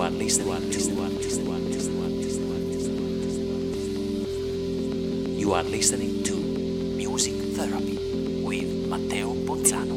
You are listening to Music Therapy with Matteo Ponzano.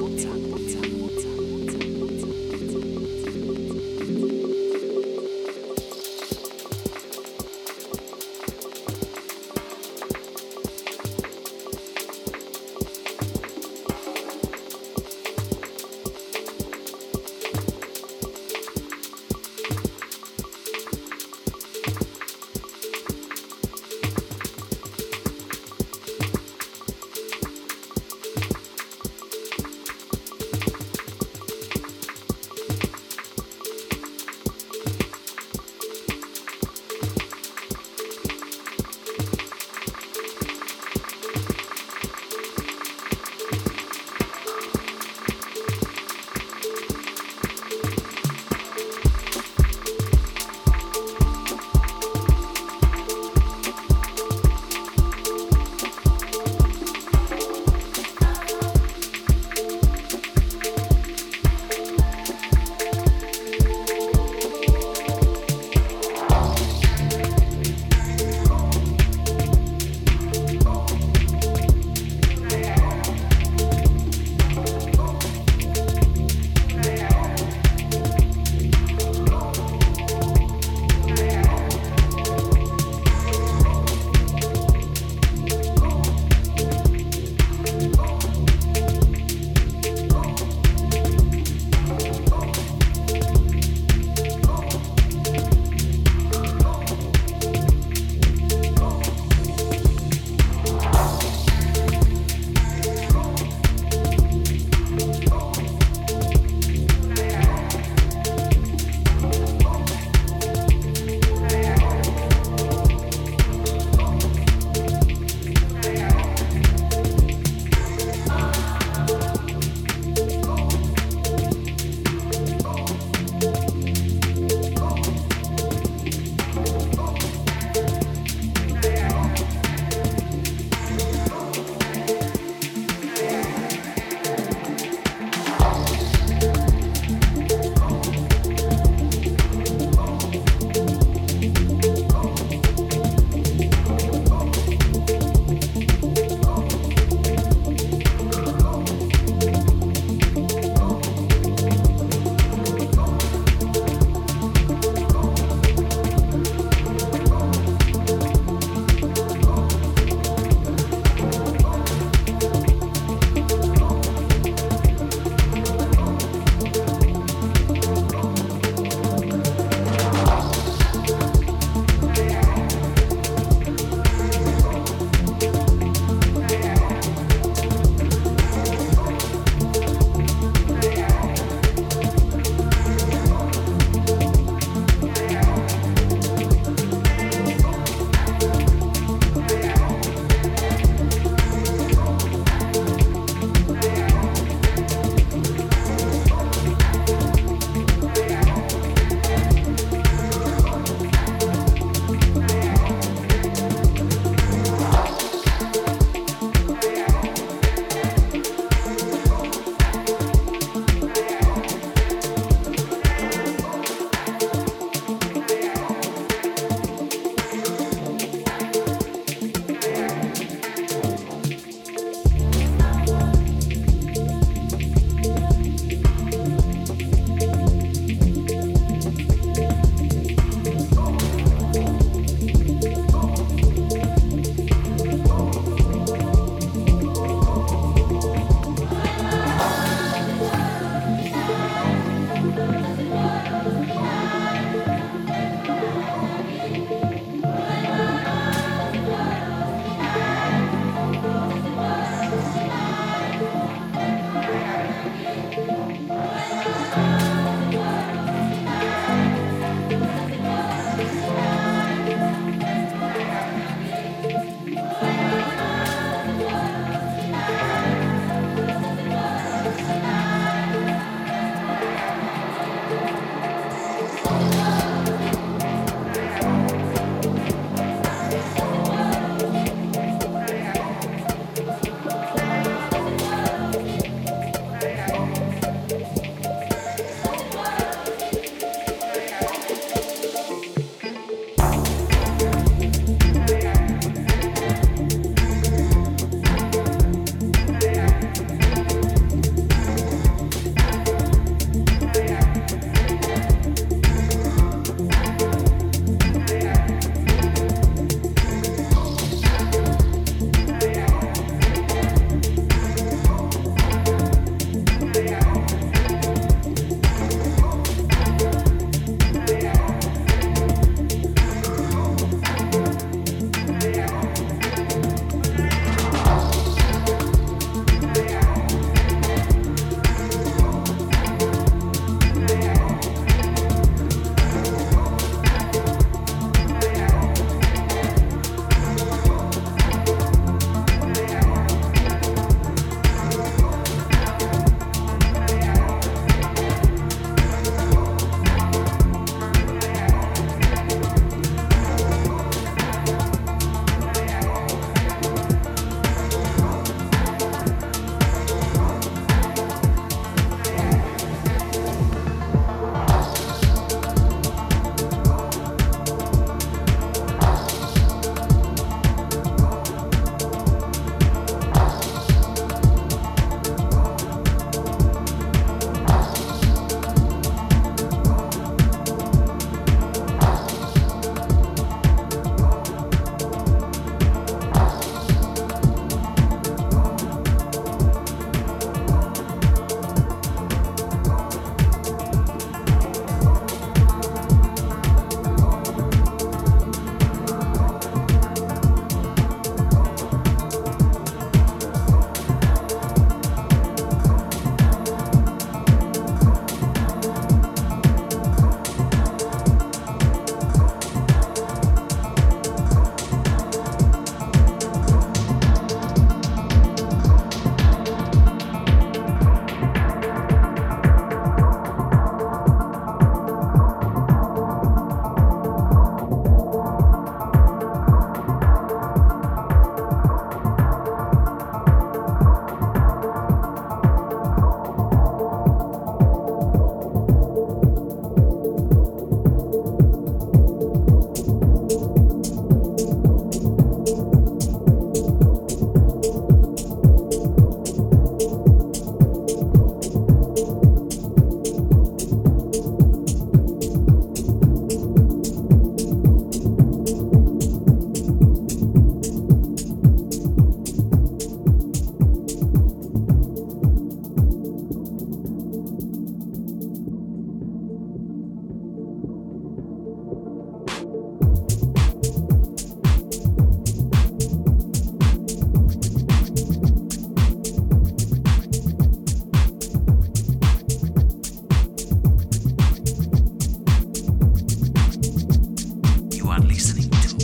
are listening to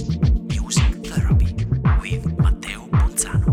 Music Therapy with Matteo Ponzano.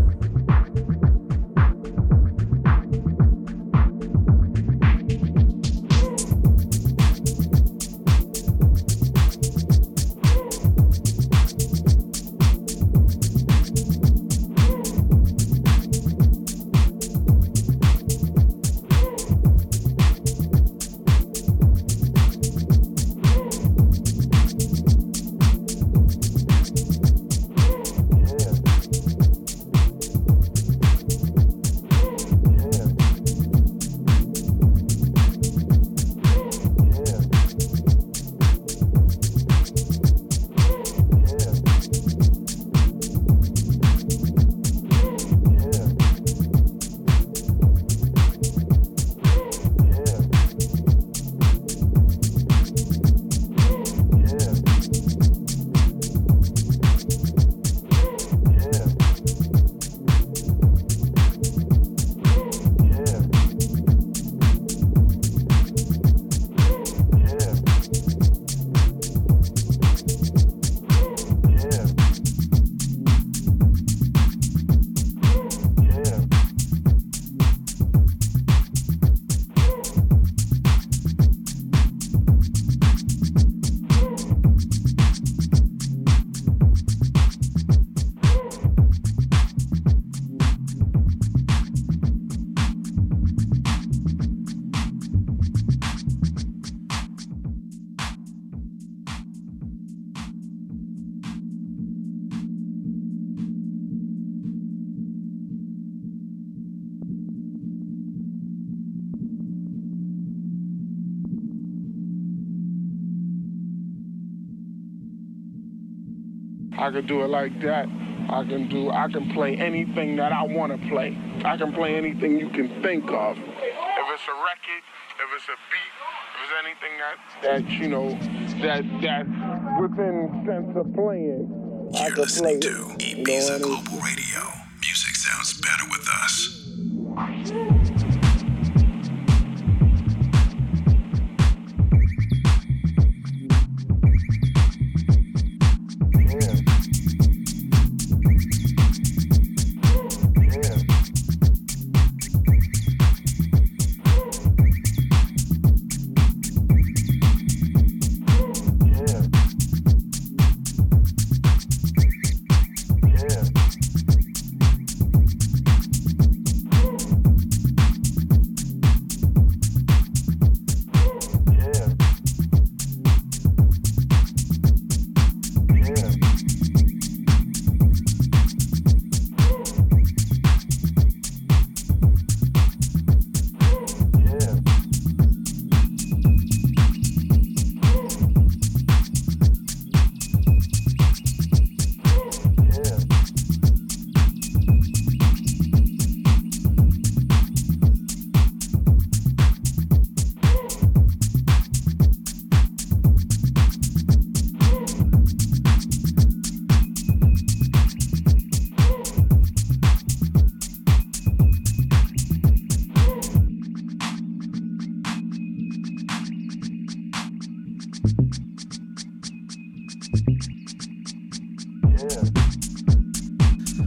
I could do it like that. I can play anything that I want to play. I can play anything you can think of. If it's a record, if it's a beat, if it's anything that's within sense of playing. You're listening to Ibiza Global Radio. Music sounds better with us.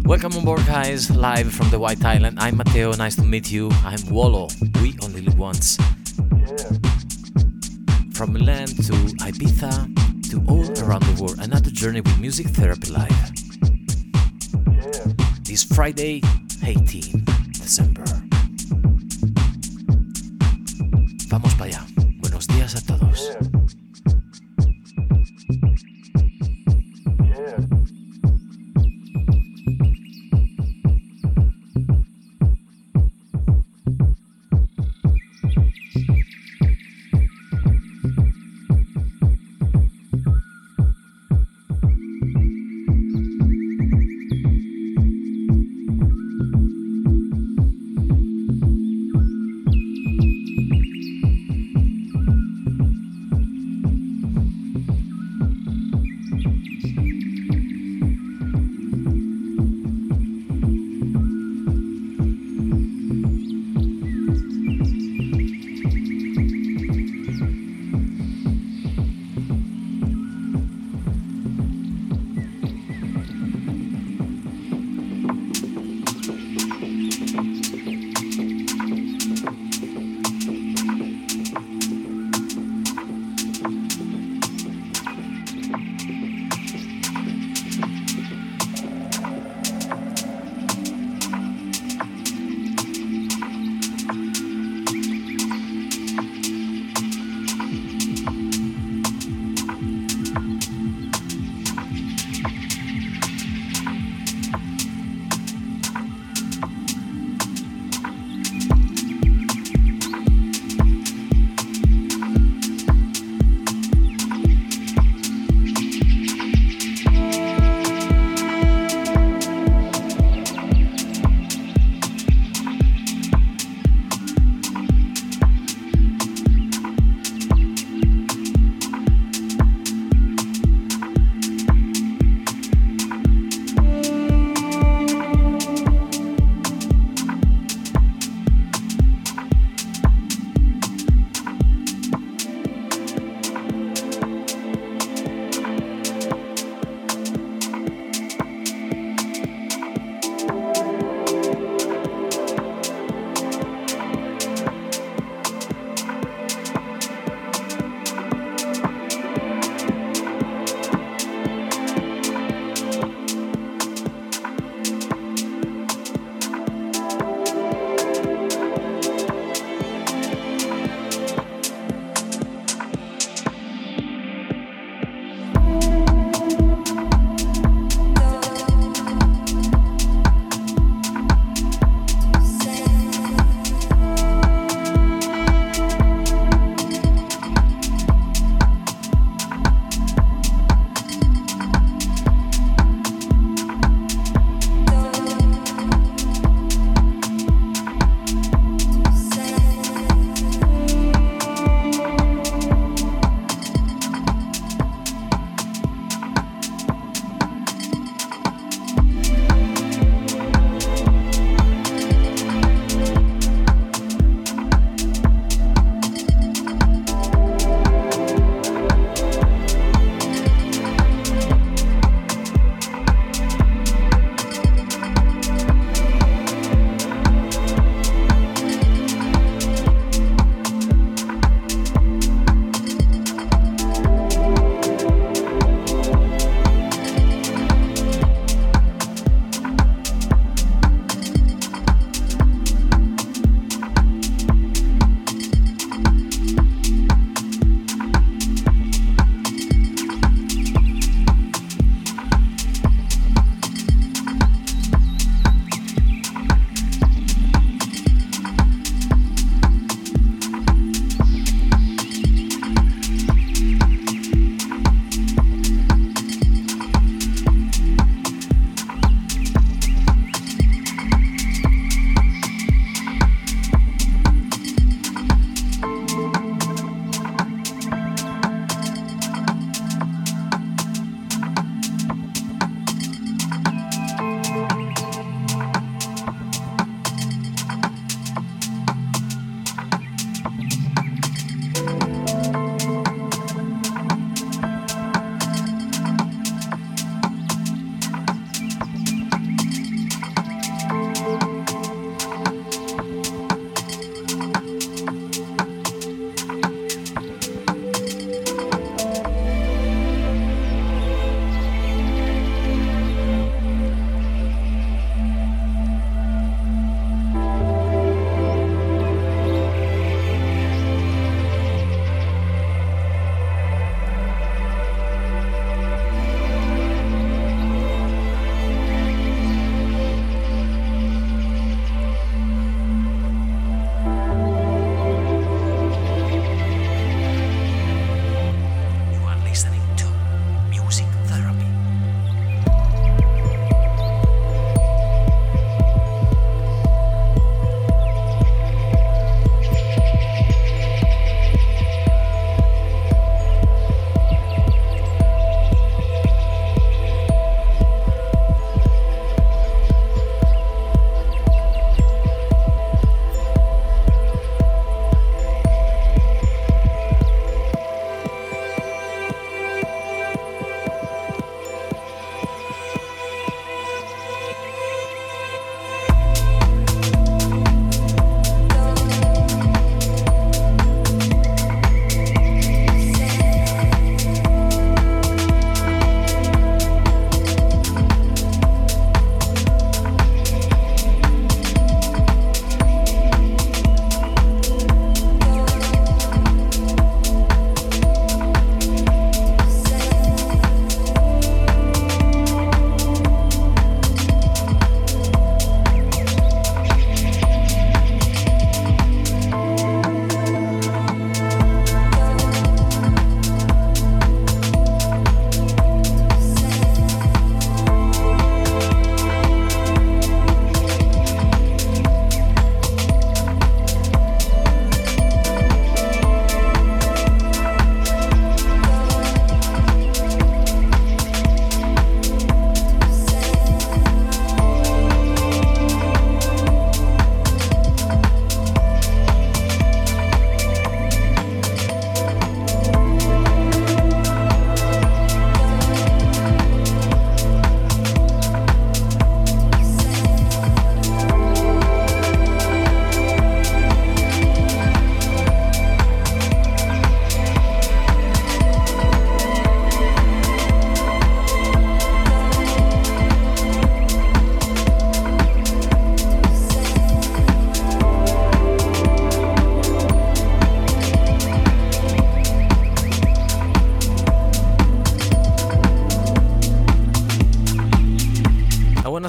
Welcome on board, guys, live from the White Island. I'm Matteo, nice to meet you. I'm Wolo, we only live once. From Milan to Ibiza, to all around the world, another journey with Music Therapy Live. This Friday, 18 December. Vamos para allá. Buenos días a todos.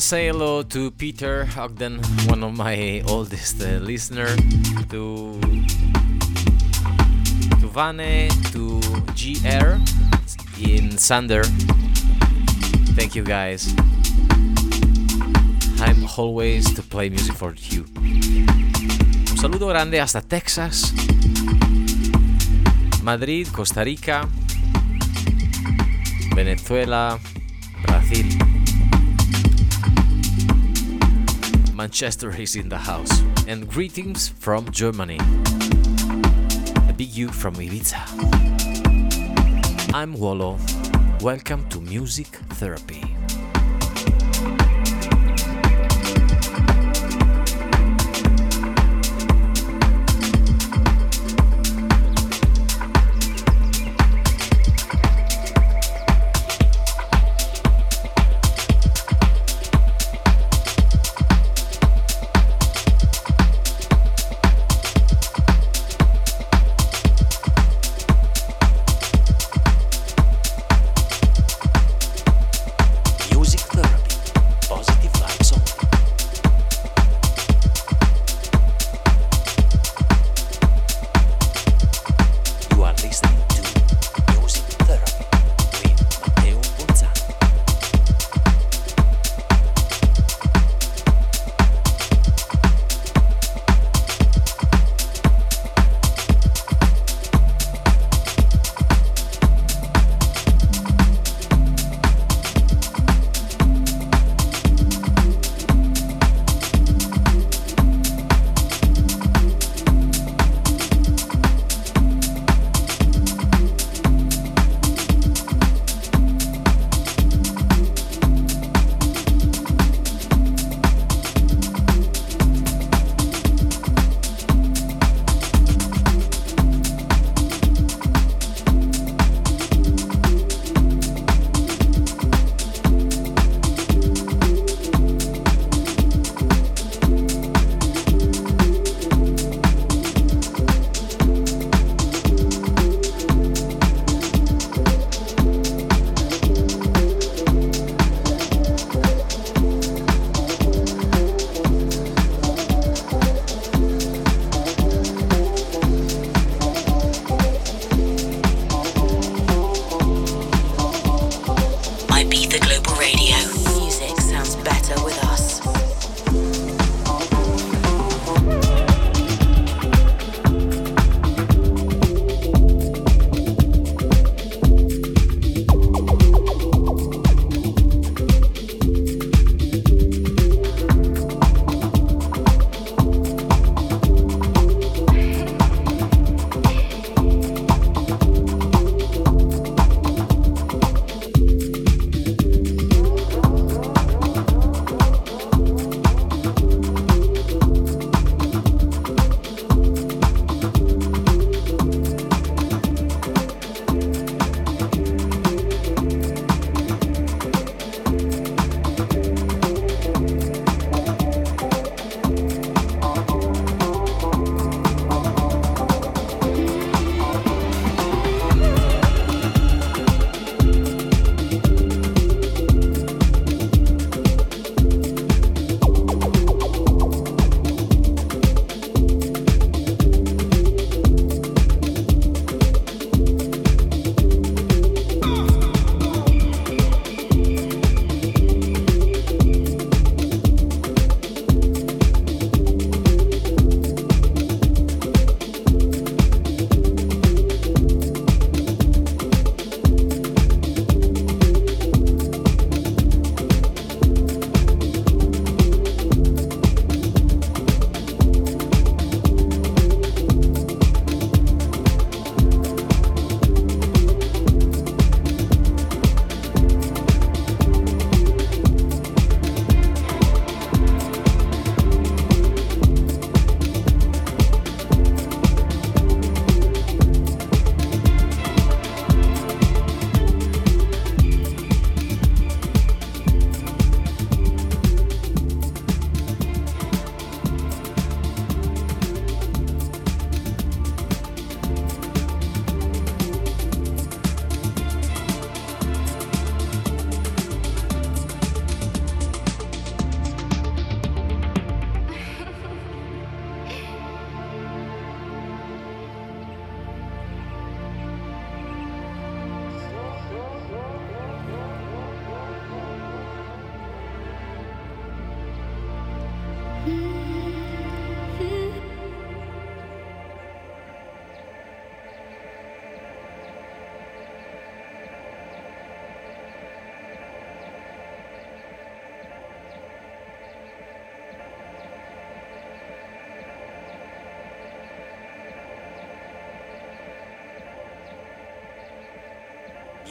wanna say hello to Peter Ogden, one of my oldest listener, to Vane, to GR in Sander. Thank you guys. I'm always to play music for you. Un saludo grande hasta Texas, Madrid, Costa Rica, Venezuela, Brasil. Manchester is in the house. And greetings from Germany. A big U from Ibiza. I'm Wolo. Welcome to Music Therapy.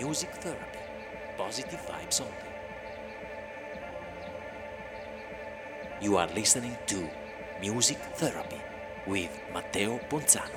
Music Therapy. Positive vibes only. You are listening to Music Therapy with Matteo Ponzano.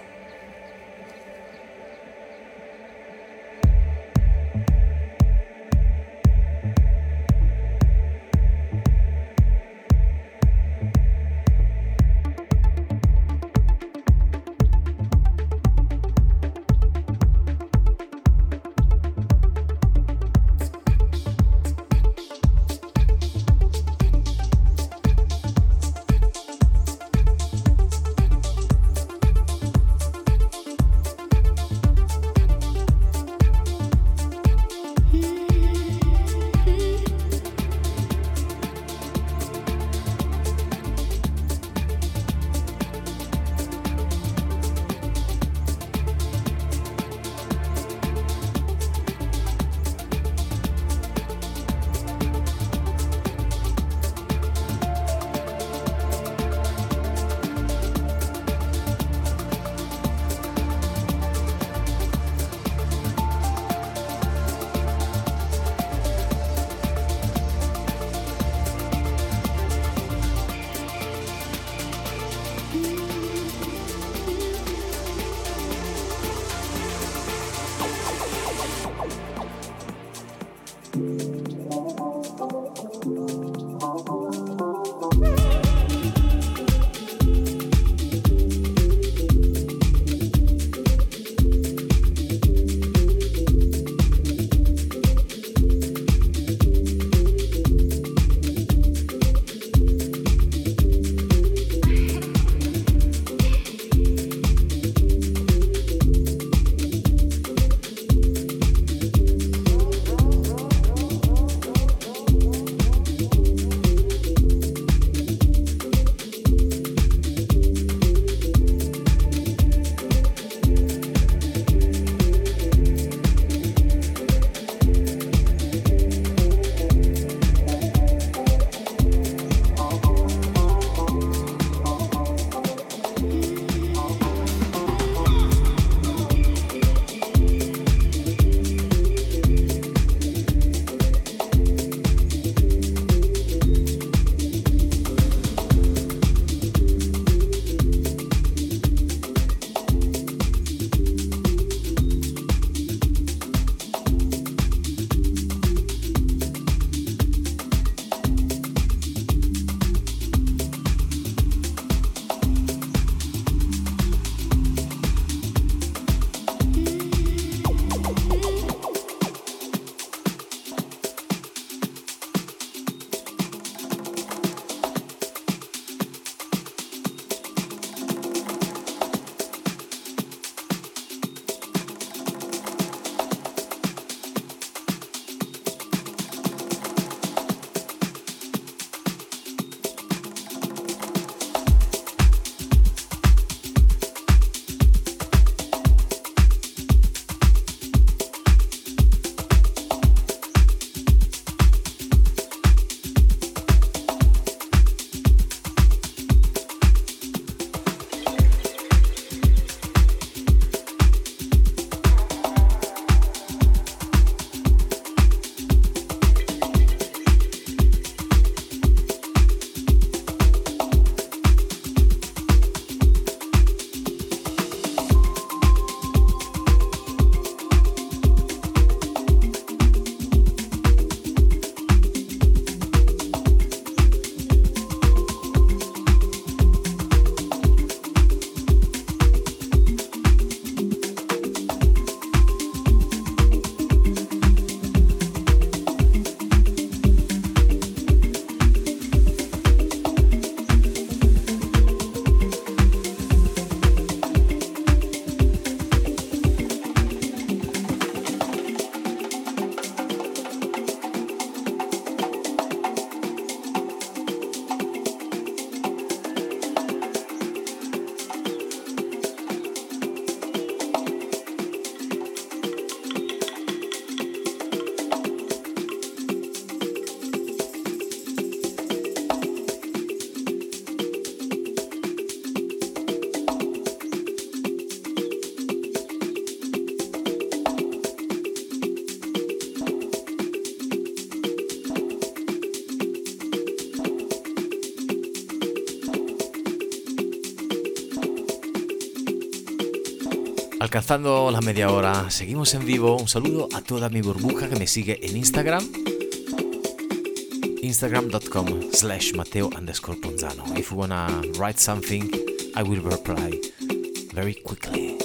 alcanzando la media hora. Seguimos en vivo. Un saludo a toda mi burbuja que me sigue en Instagram. Instagram.com/Matteo_Ponzano. If you wanna write something, I will reply very quickly.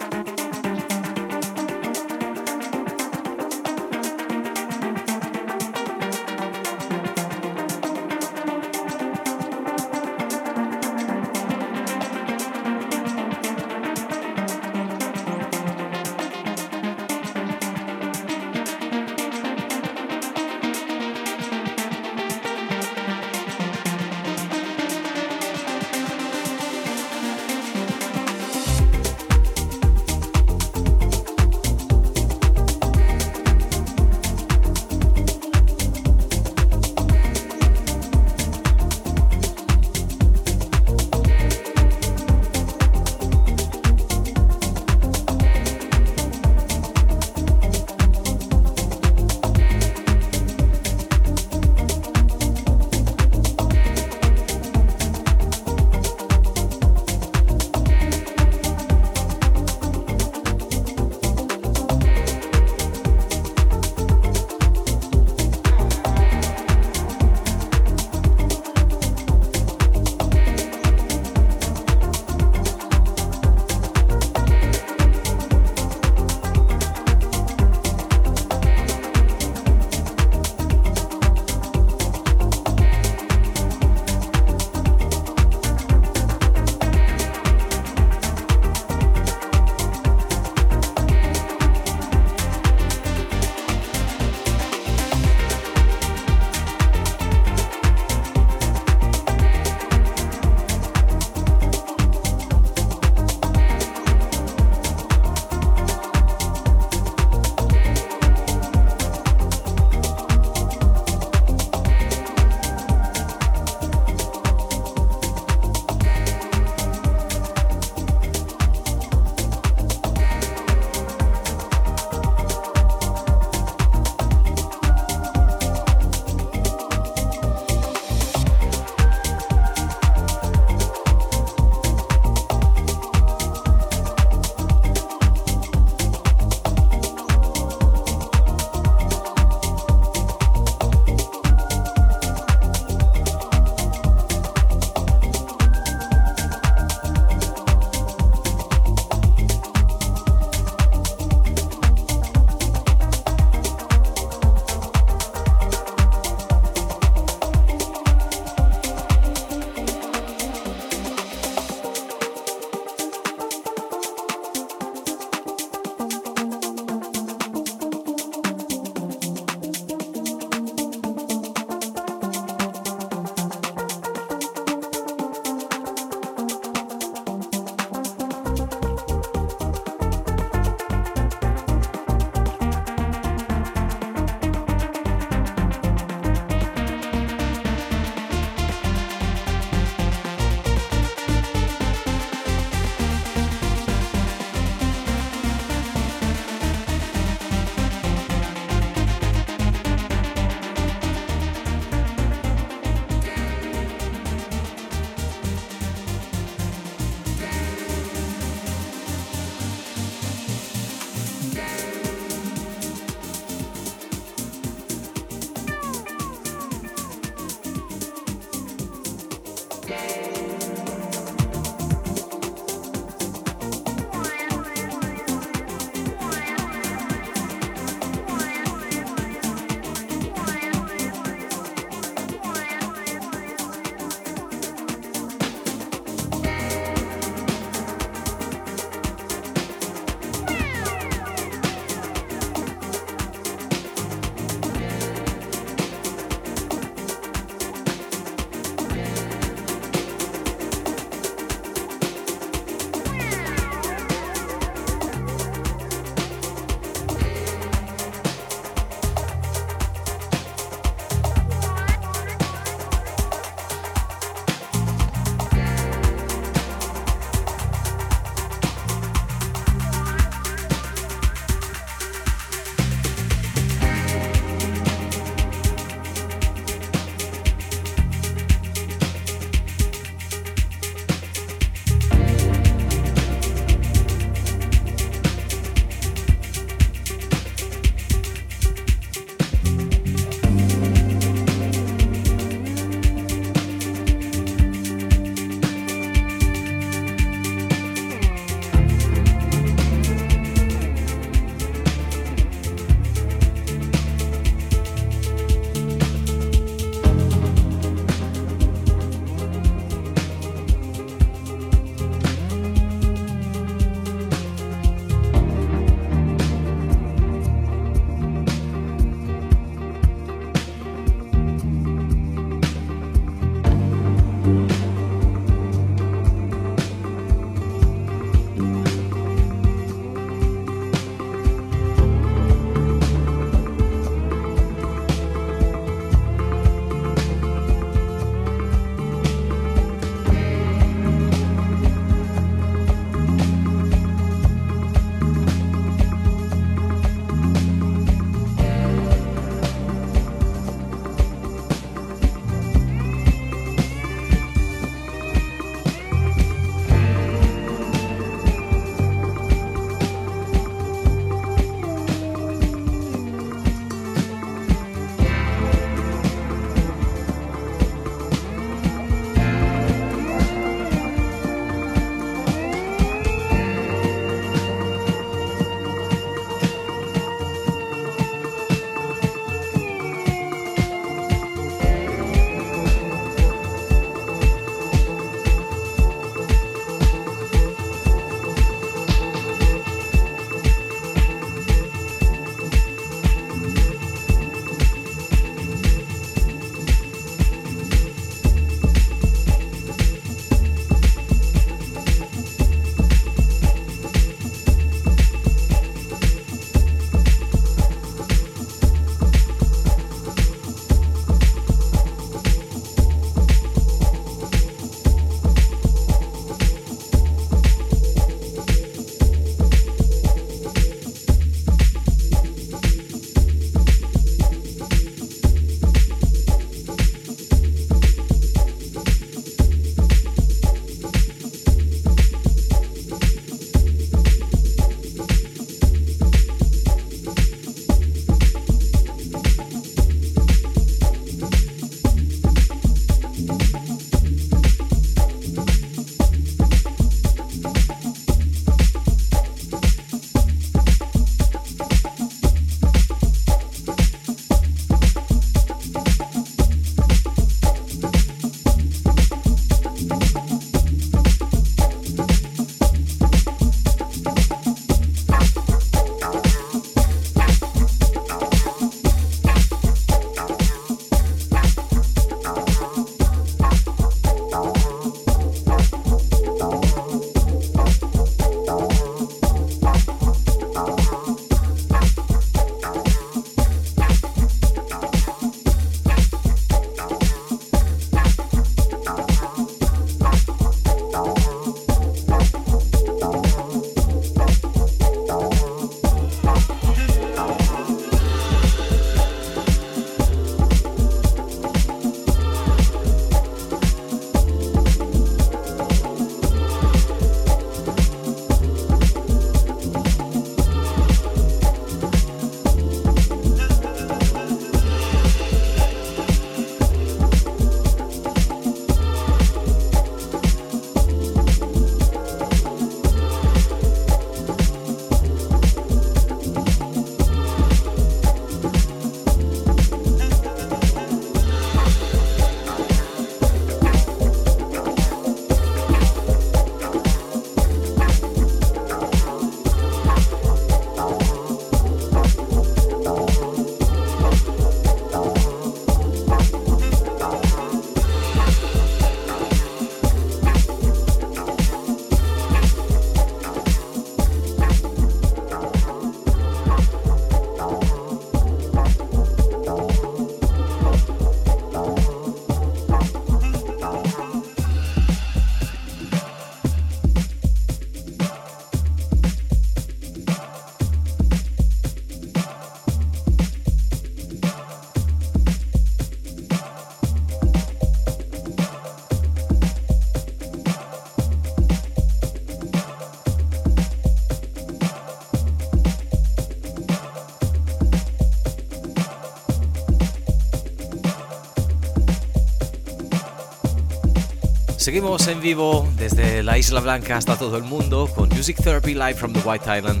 Seguimos en vivo desde la Isla Blanca hasta todo el mundo con Music Therapy Live from the White Island.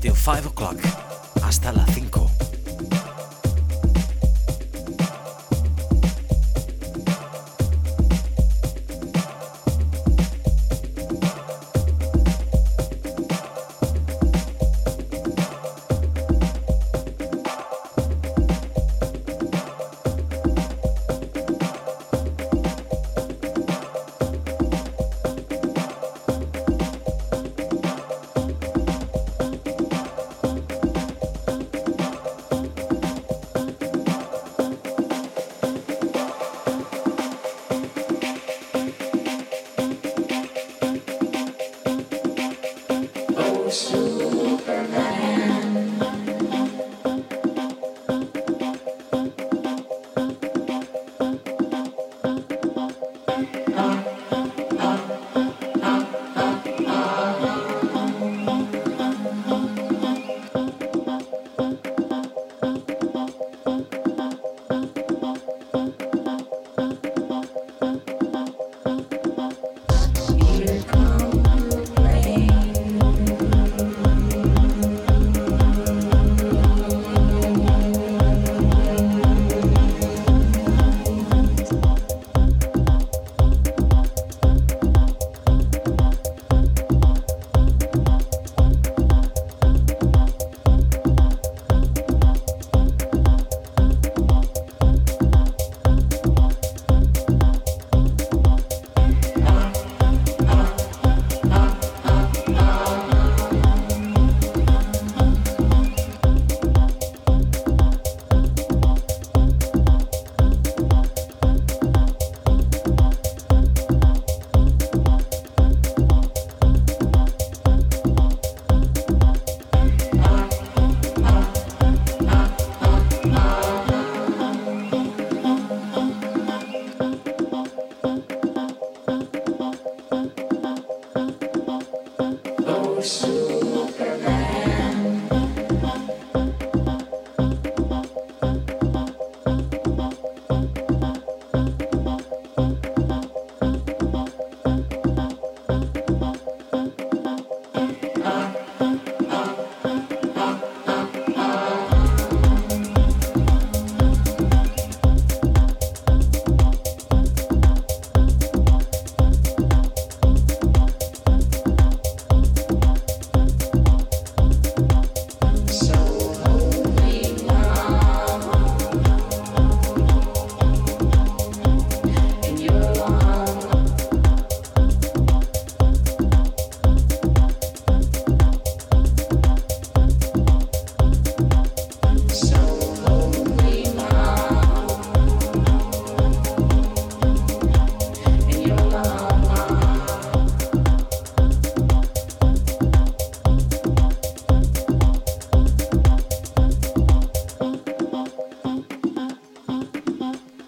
Till 5 o'clock, hasta las 5.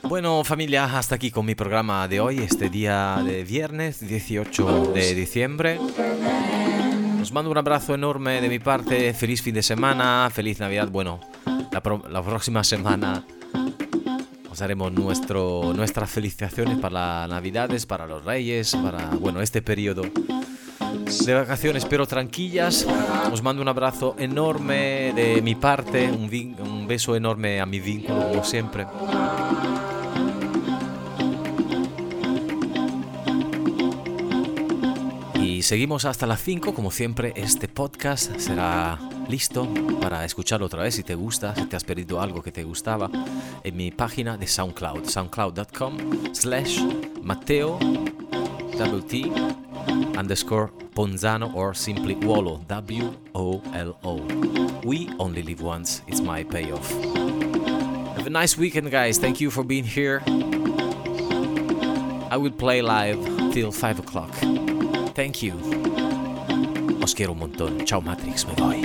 Bueno, familia, hasta aquí con mi programa de hoy, este día de viernes 18 de diciembre. Os mando un abrazo enorme de mi parte, feliz fin de semana, feliz Navidad. Bueno, la próxima semana os haremos nuestras felicitaciones para las Navidades, para los Reyes, para, bueno, este periodo de vacaciones, pero tranquilas. Os mando un abrazo enorme de mi parte, un beso enorme a mi vínculo, como siempre. Seguimos hasta las 5, como siempre. Este podcast será listo para escucharlo otra vez si te gusta, si te has perdido algo que te gustaba, en mi página de SoundCloud, soundcloud.com/Matteo_Ponzano or simply Wolo, W-O-L-O. We only live once, it's my payoff. Have a nice weekend, guys. Thank you for being here. I will play live till 5 o'clock. Thank you. Os quiero un montón. Ciao Matrix, me voy.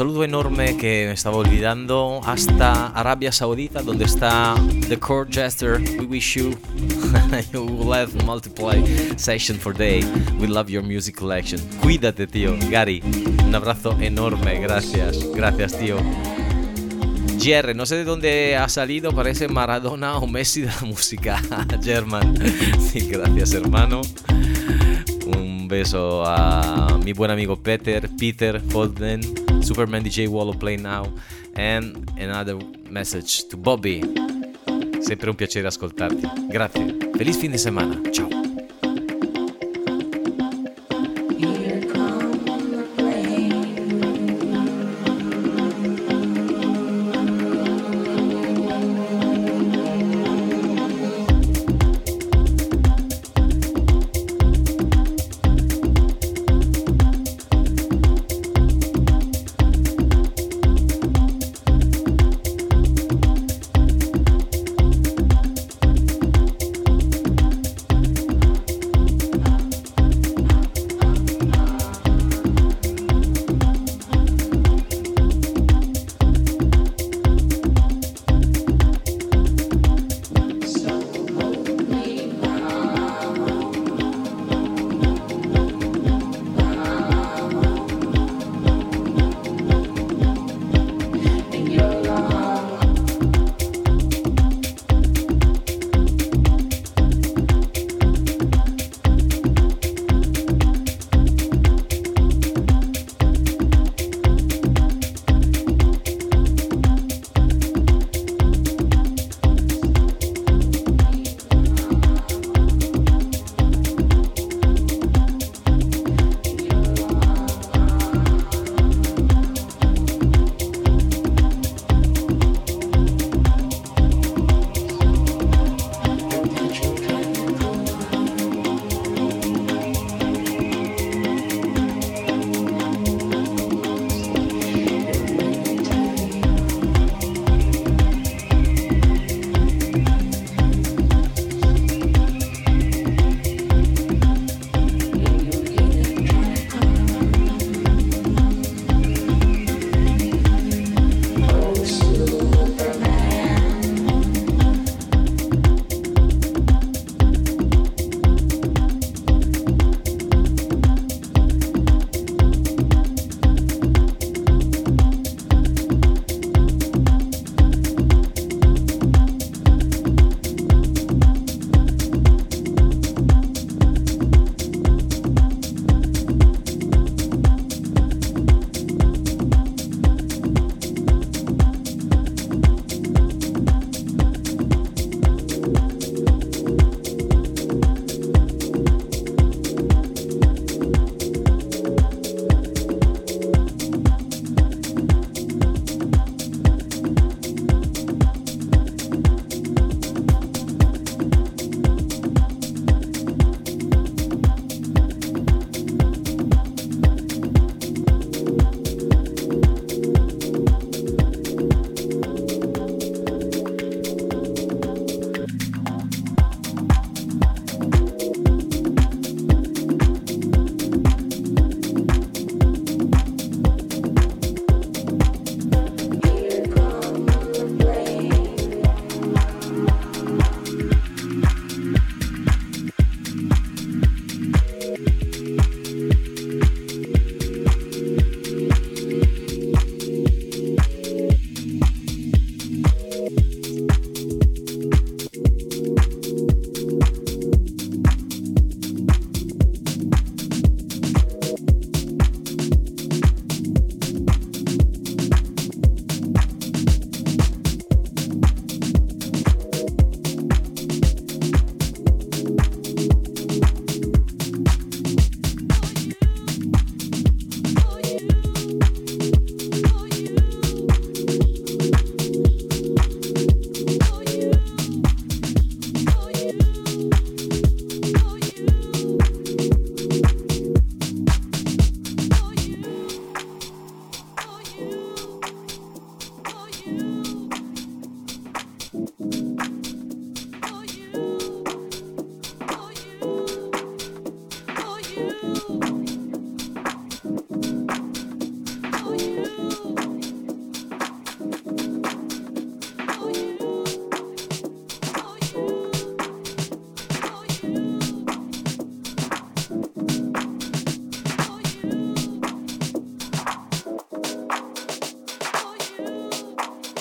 saludo enorme que me estaba olvidando hasta Arabia Saudita, donde está The Court Jester. We wish you you will have multiple session for day. We love your music collection. Cuídate, tío. Gary, un abrazo enorme. Gracias. Gracias, tío. Jerry, no sé de dónde ha salido, parece Maradona o Messi de la música. German, sí, gracias, hermano. Un beso a mi buen amigo Peter Holden, Superman DJ Wolo Play Now, and another message to Bobby. Sempre un piacere ascoltarti. Grazie. Feliz fin de semana. Ciao.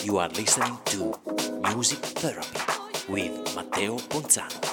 You are listening to Music Therapy with Matteo Ponzano.